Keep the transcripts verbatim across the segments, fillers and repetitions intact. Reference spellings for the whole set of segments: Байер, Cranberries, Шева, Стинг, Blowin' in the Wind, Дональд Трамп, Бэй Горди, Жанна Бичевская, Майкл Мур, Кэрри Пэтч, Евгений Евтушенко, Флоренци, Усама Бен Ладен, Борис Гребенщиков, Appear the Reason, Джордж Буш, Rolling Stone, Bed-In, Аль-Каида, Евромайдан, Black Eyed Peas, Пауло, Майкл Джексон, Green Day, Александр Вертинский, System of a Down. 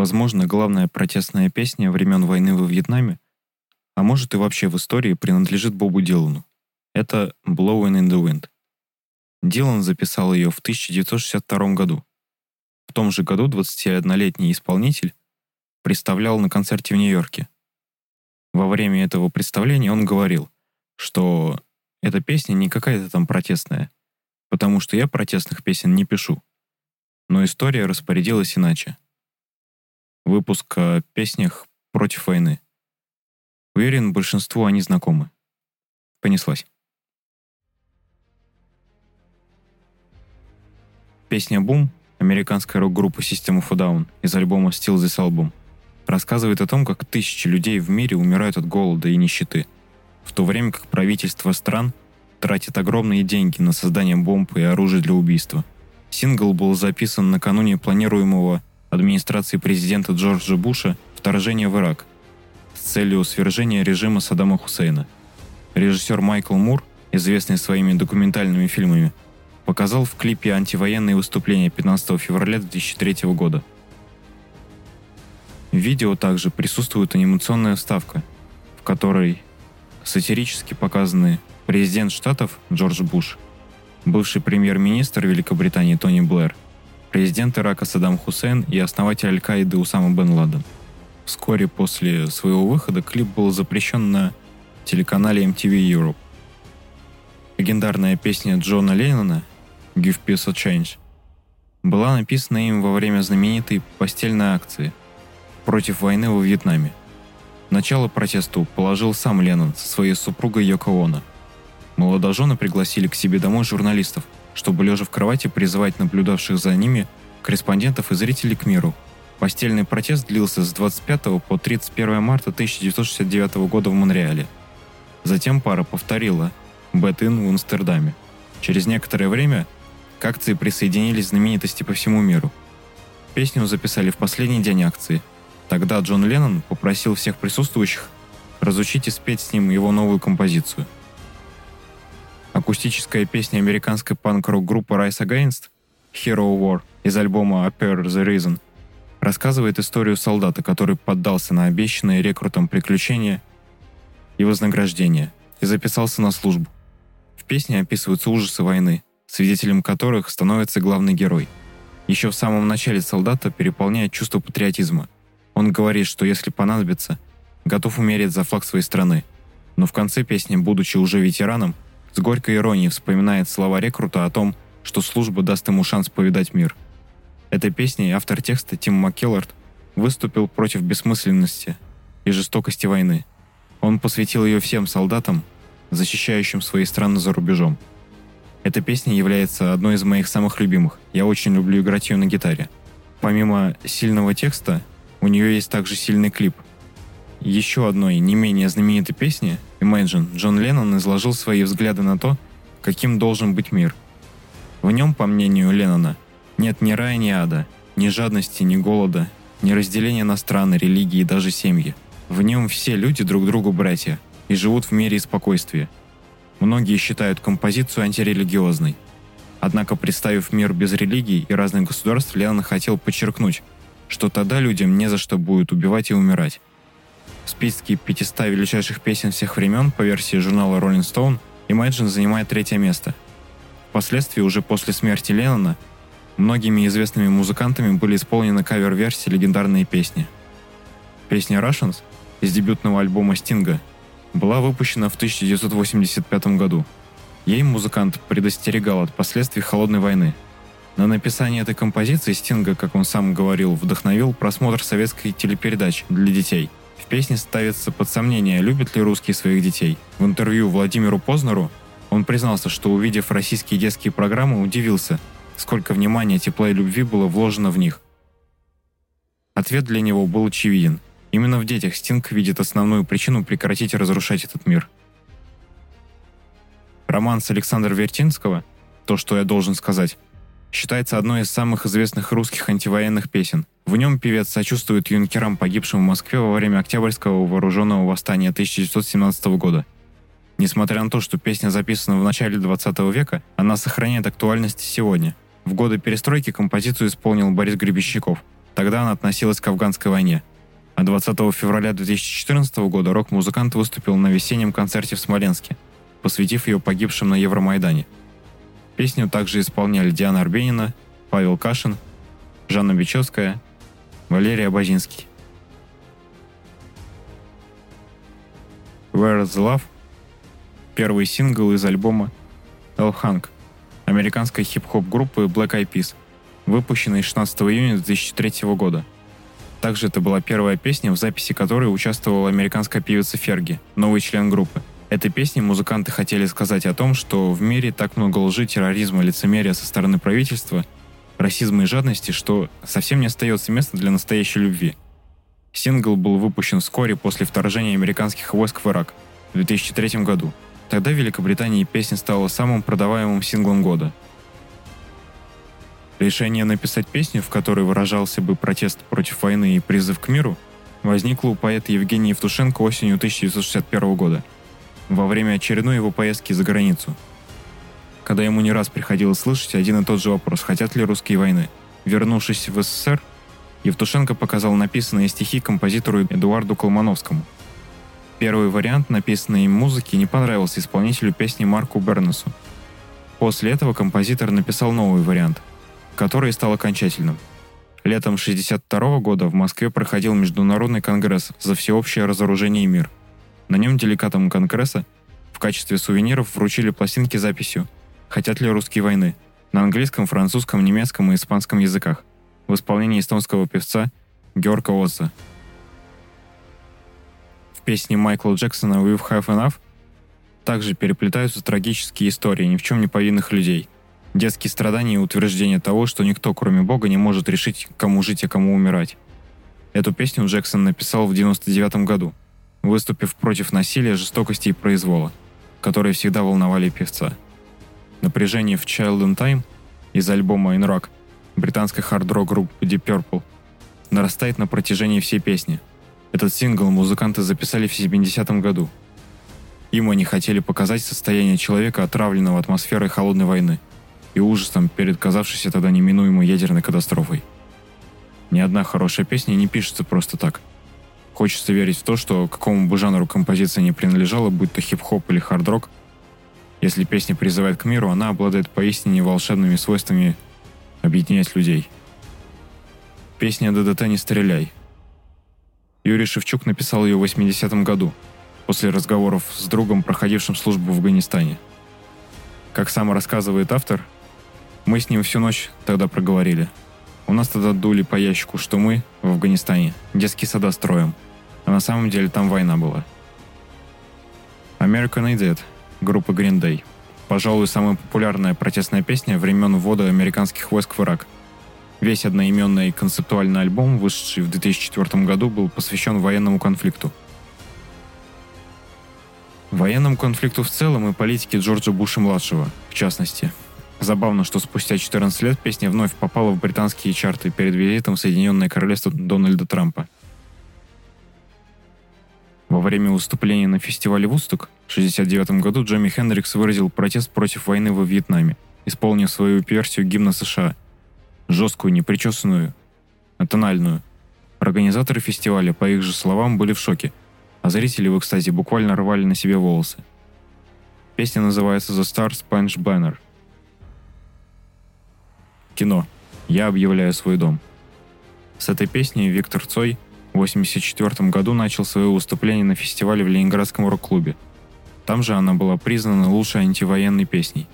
Возможно, главная протестная песня времен войны во Вьетнаме, а может и вообще в истории, принадлежит Бобу Дилану. Это «Blowin' in the Wind». Дилан записал ее в тысяча девятьсот шестьдесят втором году. В том же году двадцатиоднолетний исполнитель представлял на концерте в Нью-Йорке. Во время этого представления он говорил, что эта песня не какая-то там протестная, потому что я протестных песен не пишу. Но история распорядилась иначе. Выпуск о песнях против войны. Уверен, большинству они знакомы. Понеслась. Песня «Бум» американской рок-группы System of a Down из альбома Steal This Album рассказывает о том, как тысячи людей в мире умирают от голода и нищеты, в то время как правительства стран тратят огромные деньги на создание бомб и оружия для убийства. Сингл был записан накануне планируемого администрации президента Джорджа Буша вторжения в Ирак с целью свержения режима Саддама Хусейна. Режиссер Майкл Мур, известный своими документальными фильмами, показал в клипе антивоенные выступления пятнадцатого февраля две тысячи третьего года. В видео также присутствует анимационная вставка, в которой сатирически показаны президент Штатов Джордж Буш, бывший премьер-министр Великобритании Тони Блэр, президент Ирака Саддам Хусейн и основатель Аль-Каиды Усама Бен Ладен. Вскоре после своего выхода клип был запрещен на телеканале эм ти ви Europe. Легендарная песня Джона Леннона «Give Peace a Chance» была написана им во время знаменитой постельной акции против войны во Вьетнаме. Начало протесту положил сам Леннон со своей супругой Йоко Оно. Молодожены пригласили к себе домой журналистов, чтобы лежа в кровати призывать наблюдавших за ними корреспондентов и зрителей к миру. Постельный протест длился с двадцать пятого по тридцать первого марта тысяча девятьсот шестьдесят девятого года в Монреале. Затем пара повторила «Bed-In» в Амстердаме. Через некоторое время к акции присоединились знаменитости по всему миру. Песню записали в последний день акции. Тогда Джон Леннон попросил всех присутствующих разучить и спеть с ним его новую композицию. Акустическая песня американской панк-рок-группы Rise Against «Hero War» из альбома «Appear the Reason» рассказывает историю солдата, который поддался на обещанные рекрутом приключения и вознаграждения и записался на службу. В песне описываются ужасы войны, свидетелем которых становится главный герой. Еще в самом начале солдата переполняет чувство патриотизма. Он говорит, что если понадобится, готов умереть за флаг своей страны. Но в конце песни, будучи уже ветераном, с горькой иронией вспоминает слова рекрута о том, что служба даст ему шанс повидать мир. Этой песней автор текста Тим МакКеллард выступил против бессмысленности и жестокости войны. Он посвятил ее всем солдатам, защищающим свои страны за рубежом. Эта песня является одной из моих самых любимых. Я очень люблю играть ее на гитаре. Помимо сильного текста, у нее есть также сильный клип. Еще одной не менее знаменитой песни «Imagine» Джон Леннон изложил свои взгляды на то, каким должен быть мир. В нем, по мнению Леннона, нет ни рая, ни ада, ни жадности, ни голода, ни разделения на страны, религии и даже семьи. В нем все люди друг другу братья и живут в мире и спокойствии. Многие считают композицию антирелигиозной. Однако, представив мир без религий и разных государств, Леннон хотел подчеркнуть, что тогда людям не за что будет убивать и умирать. В списке пятисот величайших песен всех времен по версии журнала Rolling Stone Imagine занимает третье место. Впоследствии, уже после смерти Леннона, многими известными музыкантами были исполнены кавер-версии легендарной песни. Песня «Russians» из дебютного альбома «Стинга» была выпущена в тысяча девятьсот восемьдесят пятом году. Ей музыкант предостерегал от последствий холодной войны. На написание этой композиции Стинга, как он сам говорил, вдохновил просмотр советской телепередачи для детей. В песне ставится под сомнение, любят ли русские своих детей. В интервью Владимиру Познеру он признался, что, увидев российские детские программы, удивился, сколько внимания, тепла и любви было вложено в них. Ответ для него был очевиден. Именно в детях Стинг видит основную причину прекратить разрушать этот мир. Романс Александра Вертинского «То, что я должен сказать» считается одной из самых известных русских антивоенных песен. В нем певец сочувствует юнкерам, погибшим в Москве во время Октябрьского вооруженного восстания тысяча девятьсот семнадцатого года. Несмотря на то, что песня записана в начале двадцатого века, она сохраняет актуальность сегодня. В годы перестройки композицию исполнил Борис Гребенщиков. Тогда она относилась к афганской войне. А двадцатого февраля две тысячи четырнадцатого года рок-музыкант выступил на весеннем концерте в Смоленске, посвятив ее погибшим на Евромайдане. Песню также исполняли Диана Арбенина, Павел Кашин, Жанна Бичевская, Валерий Базинский. Where's the Love – первый сингл из альбома Elephunk американской хип-хоп-группы Black Eyed Peas, выпущенный шестнадцатого июня две тысячи третьего года. Также это была первая песня, в записи которой участвовала американская певица Ферги, новый член группы. Этой песней музыканты хотели сказать о том, что в мире так много лжи, терроризма, лицемерия со стороны правительства, расизма и жадности, что совсем не остается места для настоящей любви. Сингл был выпущен вскоре после вторжения американских войск в Ирак в две тысячи третьем году. Тогда в Великобритании песня стала самым продаваемым синглом года. Решение написать песню, в которой выражался бы протест против войны и призыв к миру, возникло у поэта Евгения Евтушенко осенью тысяча девятьсот шестьдесят первого года, во время очередной его поездки за границу, когда ему не раз приходилось слышать один и тот же вопрос «Хотят ли русские войны?». Вернувшись в СССР, Евтушенко показал написанные стихи композитору Эдуарду Колмановскому. Первый вариант написанной им музыки не понравился исполнителю песни Марку Бернесу. После этого композитор написал новый вариант, который стал окончательным. Летом шестьдесят второго года в Москве проходил Международный конгресс за всеобщее разоружение и мир. На нем делегатам конгресса в качестве сувениров вручили пластинки с записью «Хотят ли русские войны?» на английском, французском, немецком и испанском языках в исполнении эстонского певца Йоко Оно. В песне Майкла Джексона «We've Had Enough» также переплетаются трагические истории ни в чем не повинных людей, детские страдания и утверждение того, что никто, кроме Бога, не может решить, кому жить и кому умирать. Эту песню Джексон написал в девяносто девятом году, выступив против насилия, жестокости и произвола, которые всегда волновали певца. Напряжение в «Child in Time» из альбома «In Rock» британской хард-рок группы Deep Purple нарастает на протяжении всей песни. Этот сингл музыканты записали в семидесятом году. Им они хотели показать состояние человека, отравленного атмосферой холодной войны и ужасом перед казавшейся тогда неминуемой ядерной катастрофой. Ни одна хорошая песня не пишется просто так. Хочется верить в то, что какому бы жанру композиция не принадлежала, будь то хип-хоп или хард-рок, если песня призывает к миру, она обладает поистине волшебными свойствами объединять людей. Песня «ДДТ не стреляй». Юрий Шевчук написал ее в восьмидесятом году, после разговоров с другом, проходившим службу в Афганистане. Как сам рассказывает автор, мы с ним всю ночь тогда проговорили. У нас тогда дули по ящику, что мы в Афганистане детские сада строим, а на самом деле там война была. American Idiot группы Green Day. Пожалуй, самая популярная протестная песня времен ввода американских войск в Ирак. Весь одноименный концептуальный альбом, вышедший в две тысячи четвертом году, был посвящен военному конфликту. Военному конфликту в целом и политике Джорджа Буша-младшего, в частности. Забавно, что спустя четырнадцать лет песня вновь попала в британские чарты перед визитом в Соединенное Королевство Дональда Трампа. Во время выступления на фестивале Вудсток в шестьдесят девятом году Джимми Хендрикс выразил протест против войны во Вьетнаме, исполнив свою версию гимна США, жесткую, непричесанную, атональную. Организаторы фестиваля, по их же словам, были в шоке, а зрители в экстазе буквально рвали на себе волосы. Песня называется «The Star Spangled Banner». Кино. «Я объявляю свой дом». С этой песней Виктор Цой в восемьдесят четвертом году начал свое выступление на фестивале в Ленинградском рок-клубе. Там же она была признана лучшей антивоенной песней.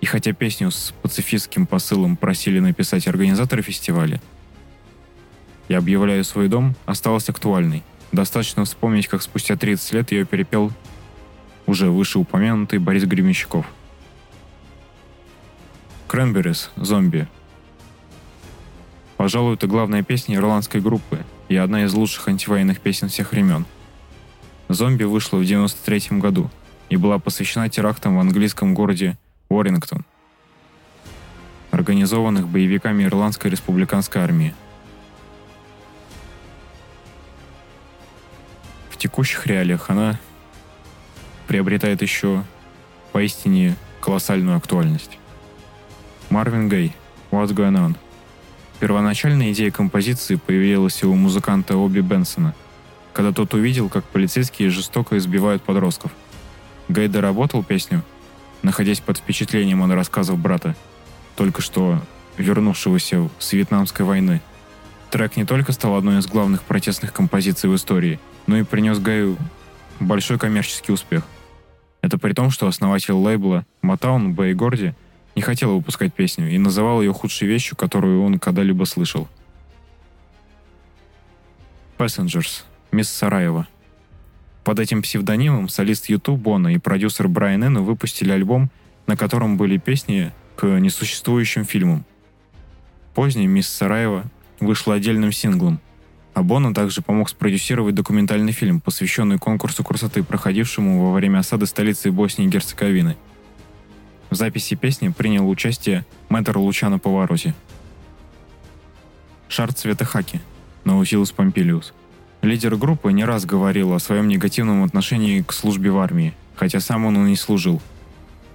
И хотя песню с пацифистским посылом просили написать организаторы фестиваля, «Я объявляю свой дом» осталась актуальной. Достаточно вспомнить, как спустя тридцать лет ее перепел уже вышеупомянутый Борис Гребенщиков. Cranberries «Зомби». Пожалуй, это главная песня ирландской группы и одна из лучших антивоенных песен всех времен. «Зомби» вышла в девяносто третьем году и была посвящена терактам в английском городе Уоррингтон, организованных боевиками Ирландской республиканской армии. В текущих реалиях она приобретает еще поистине колоссальную актуальность. Марвин Гэй «What's Going On». Первоначальная идея композиции появилась у музыканта Обби Бенсона, когда тот увидел, как полицейские жестоко избивают подростков. Гай доработал песню, находясь под впечатлением от рассказов брата, только что вернувшегося с Вьетнамской войны. Трек не только стал одной из главных протестных композиций в истории, но и принес Гаю большой коммерческий успех. Это при том, что основатель лейбла Motown Бэй Горди не хотел выпускать песню и называл ее худшей вещью, которую он когда-либо слышал. Passengers. Мисс Сараева. Под этим псевдонимом солист ю ту Боно и продюсер Брайан Эно выпустили альбом, на котором были песни к несуществующим фильмам. Позднее Мисс Сараева вышла отдельным синглом, а Боно также помог спродюсировать документальный фильм, посвященный конкурсу красоты, проходившему во время осады столицы Боснии и Герцеговины. В записи песни принял участие мэтр Лучано Повороти. Шар цвета хаки. Наутилус Помпилиус. Лидер группы не раз говорил о своем негативном отношении к службе в армии, хотя сам он и не служил.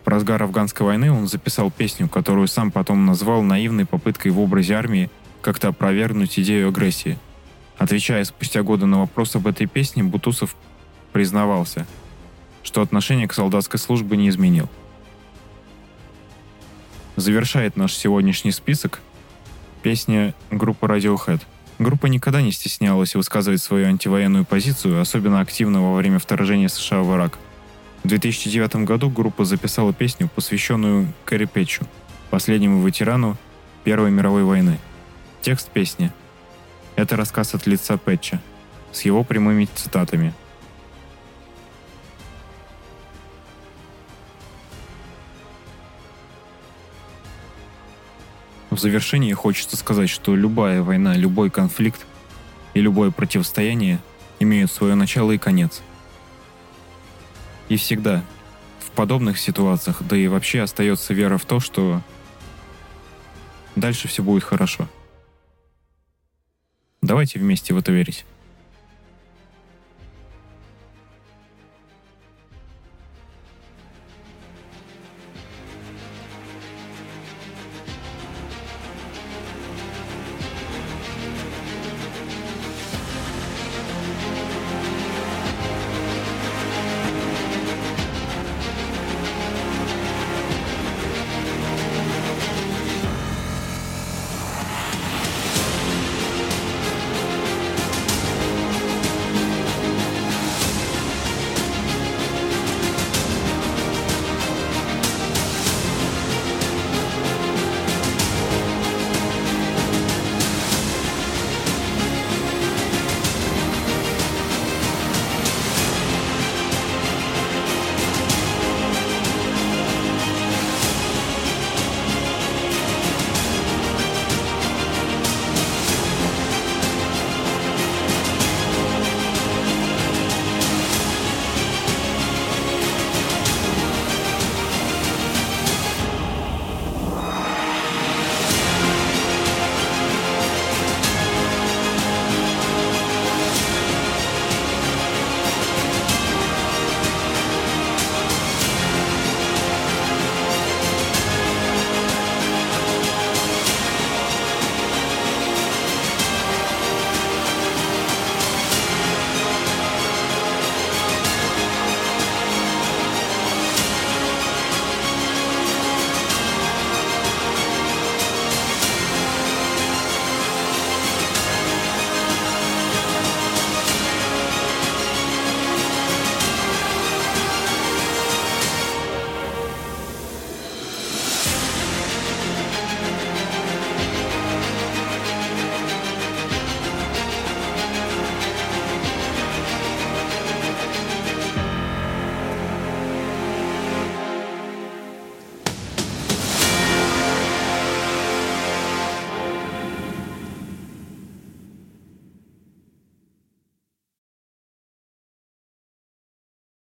В разгар афганской войны он записал песню, которую сам потом назвал наивной попыткой в образе армии как-то опровергнуть идею агрессии. Отвечая спустя годы на вопрос об этой песне, Бутусов признавался, что отношение к солдатской службе не изменил. Завершает наш сегодняшний список песня группы Radiohead. Группа никогда не стеснялась высказывать свою антивоенную позицию, особенно активно во время вторжения США в Ирак. В две тысячи девятом году группа записала песню, посвященную Кэрри Пэтчу, последнему ветерану Первой мировой войны. Текст песни — это рассказ от лица Пэтча, с его прямыми цитатами. В завершении хочется сказать, что любая война, любой конфликт и любое противостояние имеют свое начало и конец. И всегда в подобных ситуациях, да и вообще, остается вера в то, что дальше все будет хорошо. Давайте вместе в это верить.